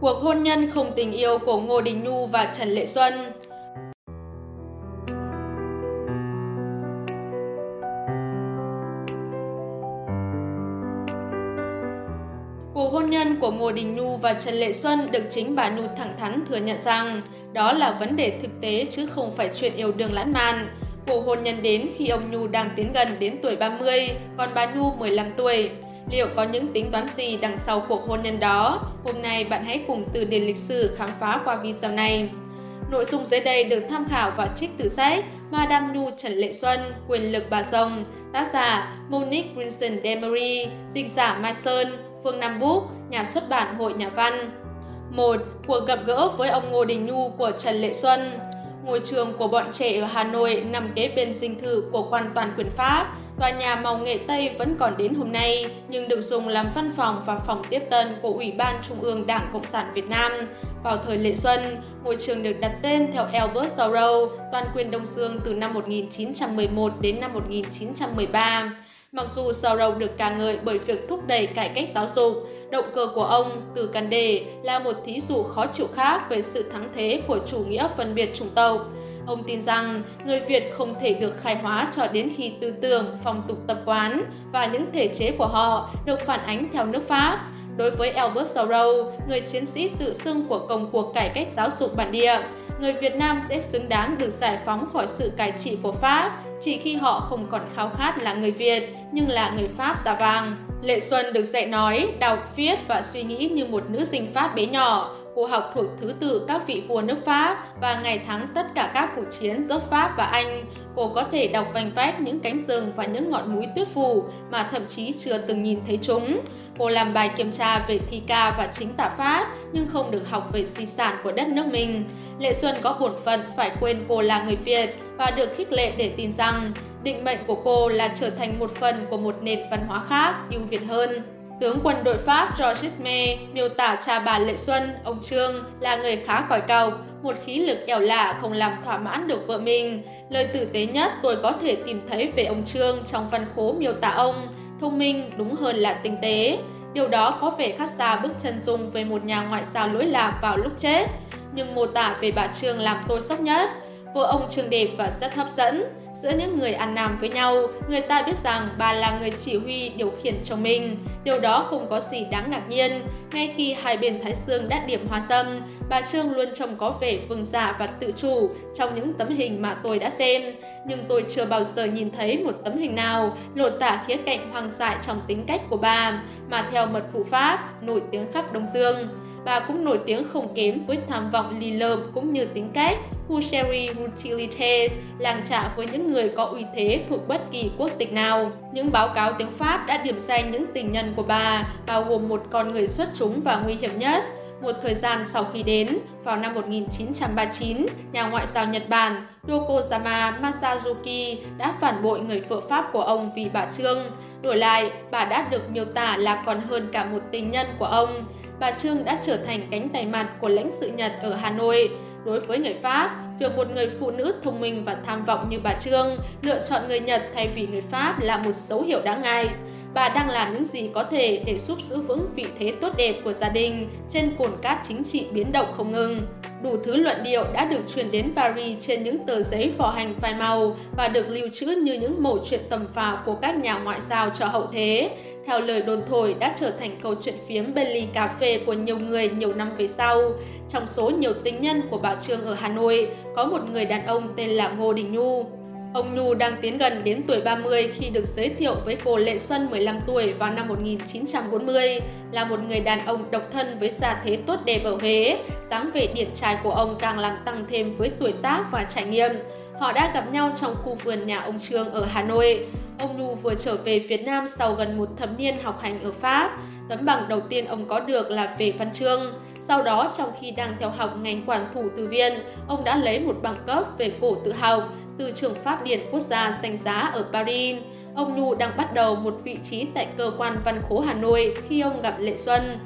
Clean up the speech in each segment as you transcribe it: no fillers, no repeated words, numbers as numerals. cuộc hôn nhân không tình yêu của Ngô Đình Nhu và Trần Lệ Xuân. Cuộc hôn nhân của Ngô Đình Nhu và Trần Lệ Xuân được chính bà Nhu thẳng thắn thừa nhận rằng đó là vấn đề thực tế chứ không phải chuyện yêu đương lãng mạn. Cuộc hôn nhân đến khi ông Nhu đang tiến gần đến tuổi 30, còn bà Nhu 15 tuổi. Liệu có những tính toán gì đằng sau cuộc hôn nhân đó? Hôm nay bạn hãy cùng Từ điển lịch sử khám phá qua video này. Nội dung dưới đây được tham khảo và trích từ sách Madame Nhu Trần Lệ Xuân, Quyền lực bà rồng, tác giả Monique Brinson Demery, dịch giả Mai Sơn, Phương Nam Book, nhà xuất bản Hội Nhà Văn. 1. Cuộc gặp gỡ với ông Ngô Đình Nhu của Trần Lệ Xuân. Ngôi trường của bọn trẻ ở Hà Nội nằm kế bên dinh thự của quan toàn quyền Pháp. Tòa nhà màu nghệ Tây vẫn còn đến hôm nay, nhưng được dùng làm văn phòng và phòng tiếp tân của Ủy ban Trung ương Đảng Cộng sản Việt Nam. Vào thời Lệ Xuân, ngôi trường được đặt tên theo Albert Sarraut, toàn quyền Đông Dương từ năm 1911 đến năm 1913. Mặc dù Sarraut được ca ngợi bởi việc thúc đẩy cải cách giáo dục, động cơ của ông, từ Can Đề, là một thí dụ khó chịu khác về sự thắng thế của chủ nghĩa phân biệt chủng tộc. Ông tin rằng người Việt không thể được khai hóa cho đến khi tư tưởng, phong tục tập quán và những thể chế của họ được phản ánh theo nước Pháp. Đối với Albert Sarraut, người chiến sĩ tự xưng của công cuộc cải cách giáo dục bản địa, người Việt Nam sẽ xứng đáng được giải phóng khỏi sự cai trị của Pháp chỉ khi họ không còn khao khát là người Việt, nhưng là người Pháp da vàng. Lệ Xuân được dạy nói, đọc, viết và suy nghĩ như một nữ sinh Pháp bé nhỏ. Cô học thuộc thứ tự các vị vua nước Pháp và ngày tháng tất cả các cuộc chiến giữa Pháp và Anh. Cô có thể đọc vành vách những cánh rừng và những ngọn núi tuyết phủ mà thậm chí chưa từng nhìn thấy chúng. Cô làm bài kiểm tra về thi ca và chính tả Pháp nhưng không được học về di sản của đất nước mình. Lệ Xuân có bổn phận phải quên cô là người Việt và được khích lệ để tin rằng định mệnh của cô là trở thành một phần của một nền văn hóa khác, ưu việt hơn. Tướng quân đội Pháp Georges May miêu tả cha bà Lệ Xuân, ông Trương, là người khá còi cọc, một khí lực ẻo lả không làm thỏa mãn được vợ mình. Lời tử tế nhất tôi có thể tìm thấy về ông Trương trong văn khố miêu tả ông, thông minh đúng hơn là tinh tế. Điều đó có vẻ khác xa bức chân dung về một nhà ngoại giao lỗi lạc vào lúc chết, nhưng mô tả về bà Trương làm tôi sốc nhất. Vợ ông Trương đẹp và rất hấp dẫn. Giữa những người ăn nam với nhau, người ta biết rằng bà là người chỉ huy điều khiển chồng mình. Điều đó không có gì đáng ngạc nhiên. Ngay khi hai bên Thái Dương đã điểm hòa dâm, bà Trương luôn trông có vẻ vương giả và tự chủ trong những tấm hình mà tôi đã xem. Nhưng tôi chưa bao giờ nhìn thấy một tấm hình nào lột tả khía cạnh hoang dại trong tính cách của bà, mà theo mật phụ Pháp, nổi tiếng khắp Đông Dương. Bà cũng nổi tiếng không kém với tham vọng lì lợm cũng như tính cách Husserl Utilites, làng trả với những người có uy thế thuộc bất kỳ quốc tịch nào. Những báo cáo tiếng Pháp đã điểm danh những tình nhân của bà, bao gồm một con người xuất chúng và nguy hiểm nhất. Một thời gian sau khi đến, vào năm 1939, nhà ngoại giao Nhật Bản Yokozama Masazuki đã phản bội người vợ Pháp của ông vì bà Trương. Đổi lại, bà đã được miêu tả là còn hơn cả một tình nhân của ông. Bà Trương đã trở thành cánh tay mặt của lãnh sự Nhật ở Hà Nội. Đối với người Pháp, việc một người phụ nữ thông minh và tham vọng như bà Trương lựa chọn người Nhật thay vì người Pháp là một dấu hiệu đáng ngại. Bà đang làm những gì có thể để giúp giữ vững vị thế tốt đẹp của gia đình trên cồn cát chính trị biến động không ngừng. Đủ thứ luận điệu đã được truyền đến Paris trên những tờ giấy vỏ hành phai màu và được lưu trữ như những mẩu chuyện tầm phào của các nhà ngoại giao cho hậu thế. Theo lời đồn thổi đã trở thành câu chuyện phiếm bên ly cà phê của nhiều người nhiều năm về sau. Trong số nhiều tình nhân của bà Trương ở Hà Nội, có một người đàn ông tên là Ngô Đình Nhu. Ông Nhu đang tiến gần đến tuổi 30 khi được giới thiệu với cô Lệ Xuân 15 tuổi vào năm 1940, là một người đàn ông độc thân với gia thế tốt đẹp ở Huế. Dáng vẻ điển trai của ông càng làm tăng thêm với tuổi tác và trải nghiệm. Họ đã gặp nhau trong khu vườn nhà ông Trương ở Hà Nội. Ông Nhu vừa trở về Việt Nam sau gần một thập niên học hành ở Pháp. Tấm bằng đầu tiên ông có được là về văn chương. Sau đó, trong khi đang theo học ngành quản thủ từ viện, ông đã lấy một bằng cấp về cổ tự học từ trường Pháp điển quốc gia danh giá ở Paris. Ông Nhu đang bắt đầu một vị trí tại cơ quan văn khố Hà Nội khi ông gặp Lệ Xuân.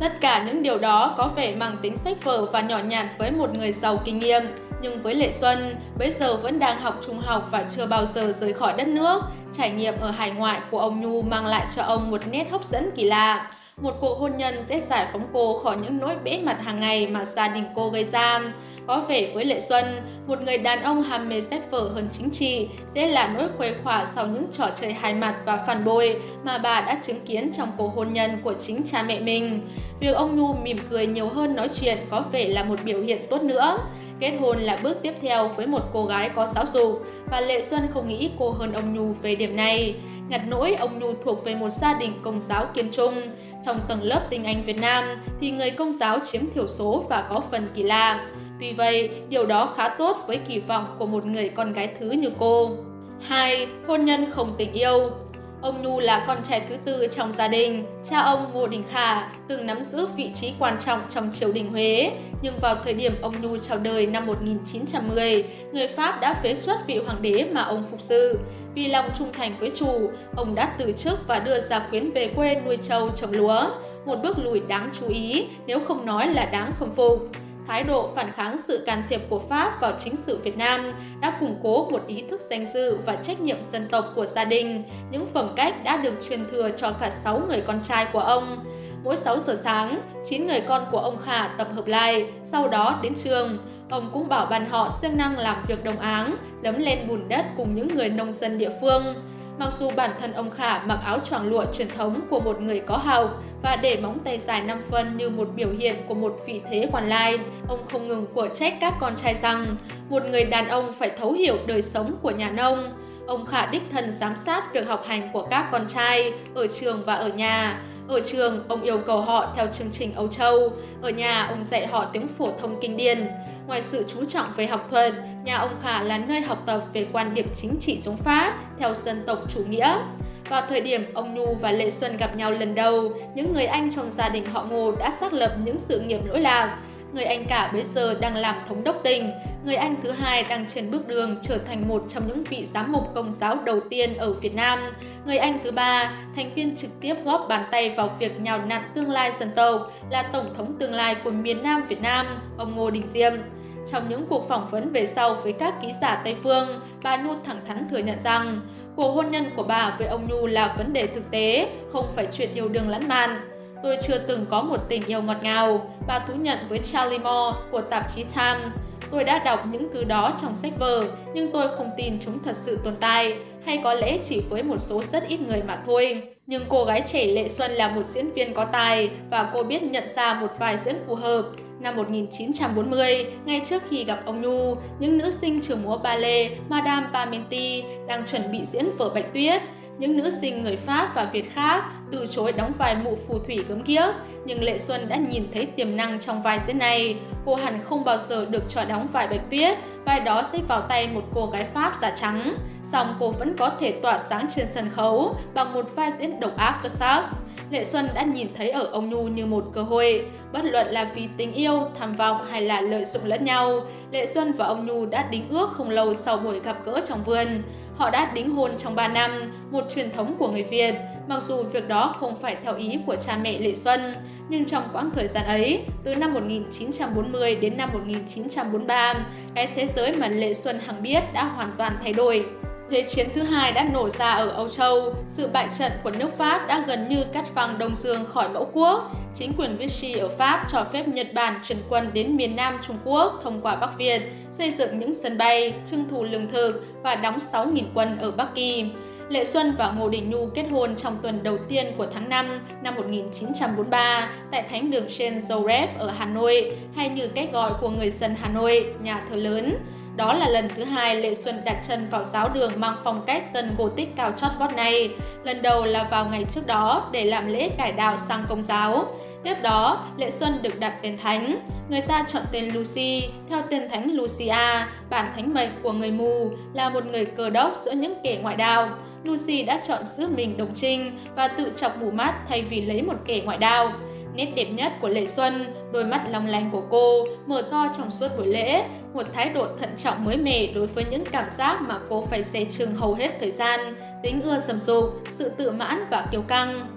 Tất cả những điều đó có vẻ mang tính sách vở và nhỏ nhặt với một người giàu kinh nghiệm. Nhưng với Lệ Xuân, bây giờ vẫn đang học trung học và chưa bao giờ rời khỏi đất nước, trải nghiệm ở hải ngoại của ông Nhu mang lại cho ông một nét hấp dẫn kỳ lạ. Một cuộc hôn nhân sẽ giải phóng cô khỏi những nỗi bẽ mặt hàng ngày mà gia đình cô gây ra. Có vẻ với Lệ Xuân, một người đàn ông ham mê sách vở hơn chính trị sẽ là nỗi khuây khỏa sau những trò chơi hai mặt và phản bội mà bà đã chứng kiến trong cuộc hôn nhân của chính cha mẹ mình. Việc ông Nhu mỉm cười nhiều hơn nói chuyện có vẻ là một biểu hiện tốt nữa. Kết hôn là bước tiếp theo với một cô gái có giáo dục và Lệ Xuân không nghĩ cô hơn ông Nhu về điểm này. Ngặt nỗi ông Nhu thuộc về một gia đình Công giáo kiên trung. Trong tầng lớp tinh anh Việt Nam thì người Công giáo chiếm thiểu số và có phần kỳ lạ. Tuy vậy, điều đó khá tốt với kỳ vọng của một người con gái thứ như cô. 2. Hôn nhân không tình yêu. Ông Nhu là con trai thứ tư trong gia đình. Cha ông Ngô Đình Khả từng nắm giữ vị trí quan trọng trong triều đình Huế, nhưng vào thời điểm ông Nhu chào đời năm 1910, người Pháp đã phế truất vị hoàng đế mà ông phục sự. Vì lòng trung thành với chủ, ông đã từ chức và đưa gia quyến về quê nuôi trâu trồng lúa, một bước lùi đáng chú ý nếu không nói là đáng khâm phục. Thái độ phản kháng sự can thiệp của Pháp vào chính sự Việt Nam đã củng cố một ý thức danh dự và trách nhiệm dân tộc của gia đình, những phẩm cách đã được truyền thừa cho cả 6 người con trai của ông. Mỗi 6 giờ sáng, 9 người con của ông Khả tập hợp lại, sau đó đến trường. Ông cũng bảo ban họ siêng năng làm việc đồng áng, lấm lên bùn đất cùng những người nông dân địa phương. Mặc dù bản thân ông Khả mặc áo choàng lụa truyền thống của một người có học và để móng tay dài 5 phân như một biểu hiện của một vị thế quan lai, ông không ngừng của trách các con trai rằng một người đàn ông phải thấu hiểu đời sống của nhà nông. Ông Khả đích thân giám sát việc học hành của các con trai ở trường và ở nhà. Ở trường, ông yêu cầu họ theo chương trình Âu Châu. Ở nhà, ông dạy họ tiếng phổ thông kinh điển. Ngoài sự chú trọng về học thuật, nhà ông Khả là nơi học tập về quan điểm chính trị chống Pháp theo dân tộc chủ nghĩa. Vào thời điểm ông Nhu và Lệ Xuân gặp nhau lần đầu, những người anh trong gia đình họ Ngô đã xác lập những sự nghiệp lỗi lạc. Người anh cả bây giờ đang làm thống đốc tỉnh, người anh thứ hai đang trên bước đường trở thành một trong những vị giám mục Công giáo đầu tiên ở Việt Nam. Người anh thứ ba, thành viên trực tiếp góp bàn tay vào việc nhào nặn tương lai dân tộc, là Tổng thống tương lai của miền Nam Việt Nam, ông Ngô Đình Diệm. Trong những cuộc phỏng vấn về sau với các ký giả Tây Phương, bà Nhu thẳng thắn thừa nhận rằng cuộc hôn nhân của bà với ông Nhu là vấn đề thực tế, không phải chuyện yêu đương lãng mạn. Tôi chưa từng có một tình yêu ngọt ngào, bà thú nhận với Charlie Moore của tạp chí Time. Tôi đã đọc những thứ đó trong sách vở, nhưng tôi không tin chúng thật sự tồn tại, hay có lẽ chỉ với một số rất ít người mà thôi. Nhưng cô gái trẻ Lệ Xuân là một diễn viên có tài và cô biết nhận ra một vai diễn phù hợp. Năm 1940, ngay trước khi gặp ông Nhu, những nữ sinh trường múa ballet Madame Parmenti đang chuẩn bị diễn vở Bạch Tuyết. Những nữ sinh người Pháp và Việt khác từ chối đóng vai mụ phù thủy gớm ghiếc, nhưng Lệ Xuân đã nhìn thấy tiềm năng trong vai diễn này. Cô hẳn không bao giờ được cho đóng vai Bạch Tuyết, vai đó sẽ vào tay một cô gái Pháp da trắng. Song cô vẫn có thể tỏa sáng trên sân khấu bằng một vai diễn độc ác xuất sắc. Lệ Xuân đã nhìn thấy ở ông Nhu như một cơ hội, bất luận là vì tình yêu, tham vọng hay là lợi dụng lẫn nhau. Lệ Xuân và ông Nhu đã đính ước không lâu sau buổi gặp gỡ trong vườn. Họ đã đính hôn trong 3 năm, một truyền thống của người Việt, mặc dù việc đó không phải theo ý của cha mẹ Lệ Xuân. Nhưng trong quãng thời gian ấy, từ năm 1940 đến năm 1943, cái thế giới mà Lệ Xuân hằng biết đã hoàn toàn thay đổi. Thế chiến thứ hai đã nổ ra ở Âu Châu, sự bại trận của nước Pháp đã gần như cắt phăng Đông Dương khỏi mẫu quốc. Chính quyền Vichy ở Pháp cho phép Nhật Bản chuyển quân đến miền Nam Trung Quốc thông qua Bắc Việt, xây dựng những sân bay, trưng thu lương thực và đóng 6.000 quân ở Bắc Kỳ. Lệ Xuân và Ngô Đình Nhu kết hôn trong tuần đầu tiên của tháng 5 năm 1943 tại thánh đường Chen Zouret ở Hà Nội, hay như cách gọi của người dân Hà Nội, nhà thờ lớn. Đó là lần thứ hai Lệ Xuân đặt chân vào giáo đường mang phong cách tân Gothic cao chót vót này. Lần đầu là vào ngày trước đó để làm lễ cải đạo sang Công giáo. Tiếp đó, Lệ Xuân được đặt tên thánh. Người ta chọn tên Lucy theo tên thánh Lucia, bản thánh mệnh của người mù, là một người cơ đốc giữa những kẻ ngoại đạo. Lucy đã chọn giữ mình đồng trinh và tự chọc mù mắt thay vì lấy một kẻ ngoại đạo. Nét đẹp nhất của Lệ Xuân, đôi mắt long lanh của cô, mở to trong suốt buổi lễ, một thái độ thận trọng mới mẻ đối với những cảm giác mà cô phải dè chừng hầu hết thời gian, tính ưa sầm dục, sự tự mãn và kiêu căng.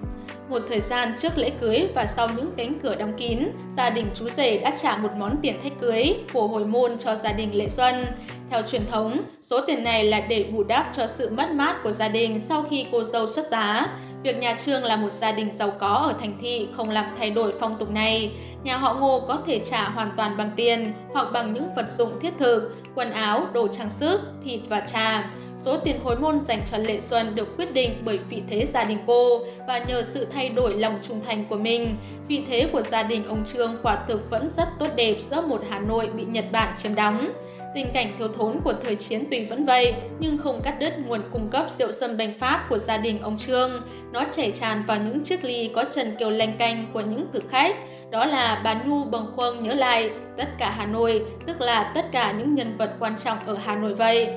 Một thời gian trước lễ cưới và sau những cánh cửa đóng kín, gia đình chú rể đã trả một món tiền thách cưới của hồi môn cho gia đình Lệ Xuân. Theo truyền thống, số tiền này là để bù đắp cho sự mất mát của gia đình sau khi cô dâu xuất giá. Việc nhà Trương là một gia đình giàu có ở thành thị không làm thay đổi phong tục này. Nhà họ Ngô có thể trả hoàn toàn bằng tiền hoặc bằng những vật dụng thiết thực, quần áo, đồ trang sức, thịt và trà. Số tiền khối môn dành cho Lệ Xuân được quyết định bởi vị thế gia đình cô và nhờ sự thay đổi lòng trung thành của mình. Vị thế của gia đình ông Trương quả thực vẫn rất tốt đẹp giữa một Hà Nội bị Nhật Bản chiếm đóng. Tình cảnh thiếu thốn của thời chiến tuy vẫn vậy, nhưng không cắt đứt nguồn cung cấp rượu sâm Bành Pháp của gia đình ông Trương. Nó chảy tràn vào những chiếc ly có trần kiều lanh canh của những thực khách. Đó là bà Nhu bâng khuâng nhớ lại, tất cả Hà Nội, tức là tất cả những nhân vật quan trọng ở Hà Nội vậy.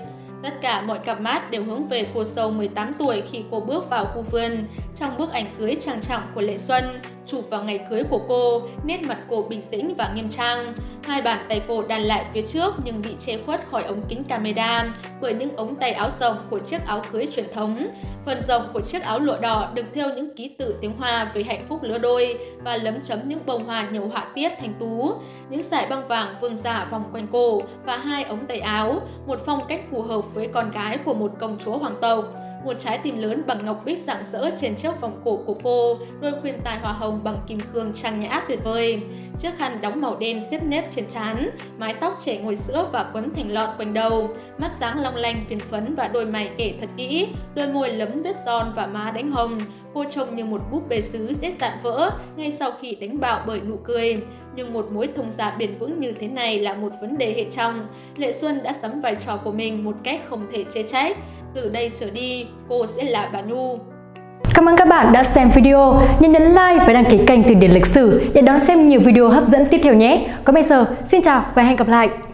Tất cả mọi cặp mắt đều hướng về cô dâu 18 tuổi khi cô bước vào khu vườn. Trong bức ảnh cưới trang trọng của Lệ Xuân, chụp vào ngày cưới của cô, nét mặt cô bình tĩnh và nghiêm trang. Hai bàn tay cô đan lại phía trước nhưng bị che khuất khỏi ống kính camera bởi những ống tay áo rộng của chiếc áo cưới truyền thống. Phần rộng của chiếc áo lụa đỏ được thêu những ký tự tiếng Hoa về hạnh phúc lứa đôi và lấm chấm những bông hoa nhiều họa tiết thanh tú. Những dải băng vàng vương giả vòng quanh cổ và hai ống tay áo, một phong cách phù hợp với con gái của một công chúa hoàng tộc. Một trái tim lớn bằng ngọc bích rạng rỡ trên chiếc vòng cổ của cô, đôi khuyên tai hoa hồng bằng kim cương trang nhã tuyệt vời. Chiếc khăn đóng màu đen xếp nếp trên trán, mái tóc chảy ngồi sữa và quấn thành lọn quanh đầu, mắt sáng long lanh phiền phấn và đôi mày kể thật kỹ, đôi môi lấm vết son và má đánh hồng. Cô trông như một búp bê sứ dễ dạn vỡ ngay sau khi đánh bạo bởi nụ cười. Nhưng một mối thông gia bền vững như thế này là một vấn đề hệ trọng. Lệ Xuân đã sắm vai trò của mình một cách không thể chê trách. Từ đây trở đi, cô sẽ là bà Nhu. Cảm ơn các bạn đã xem video. Nhấn like và đăng ký kênh Từ điển lịch sử để đón xem nhiều video hấp dẫn tiếp theo nhé. Còn bây giờ, xin chào và hẹn gặp lại.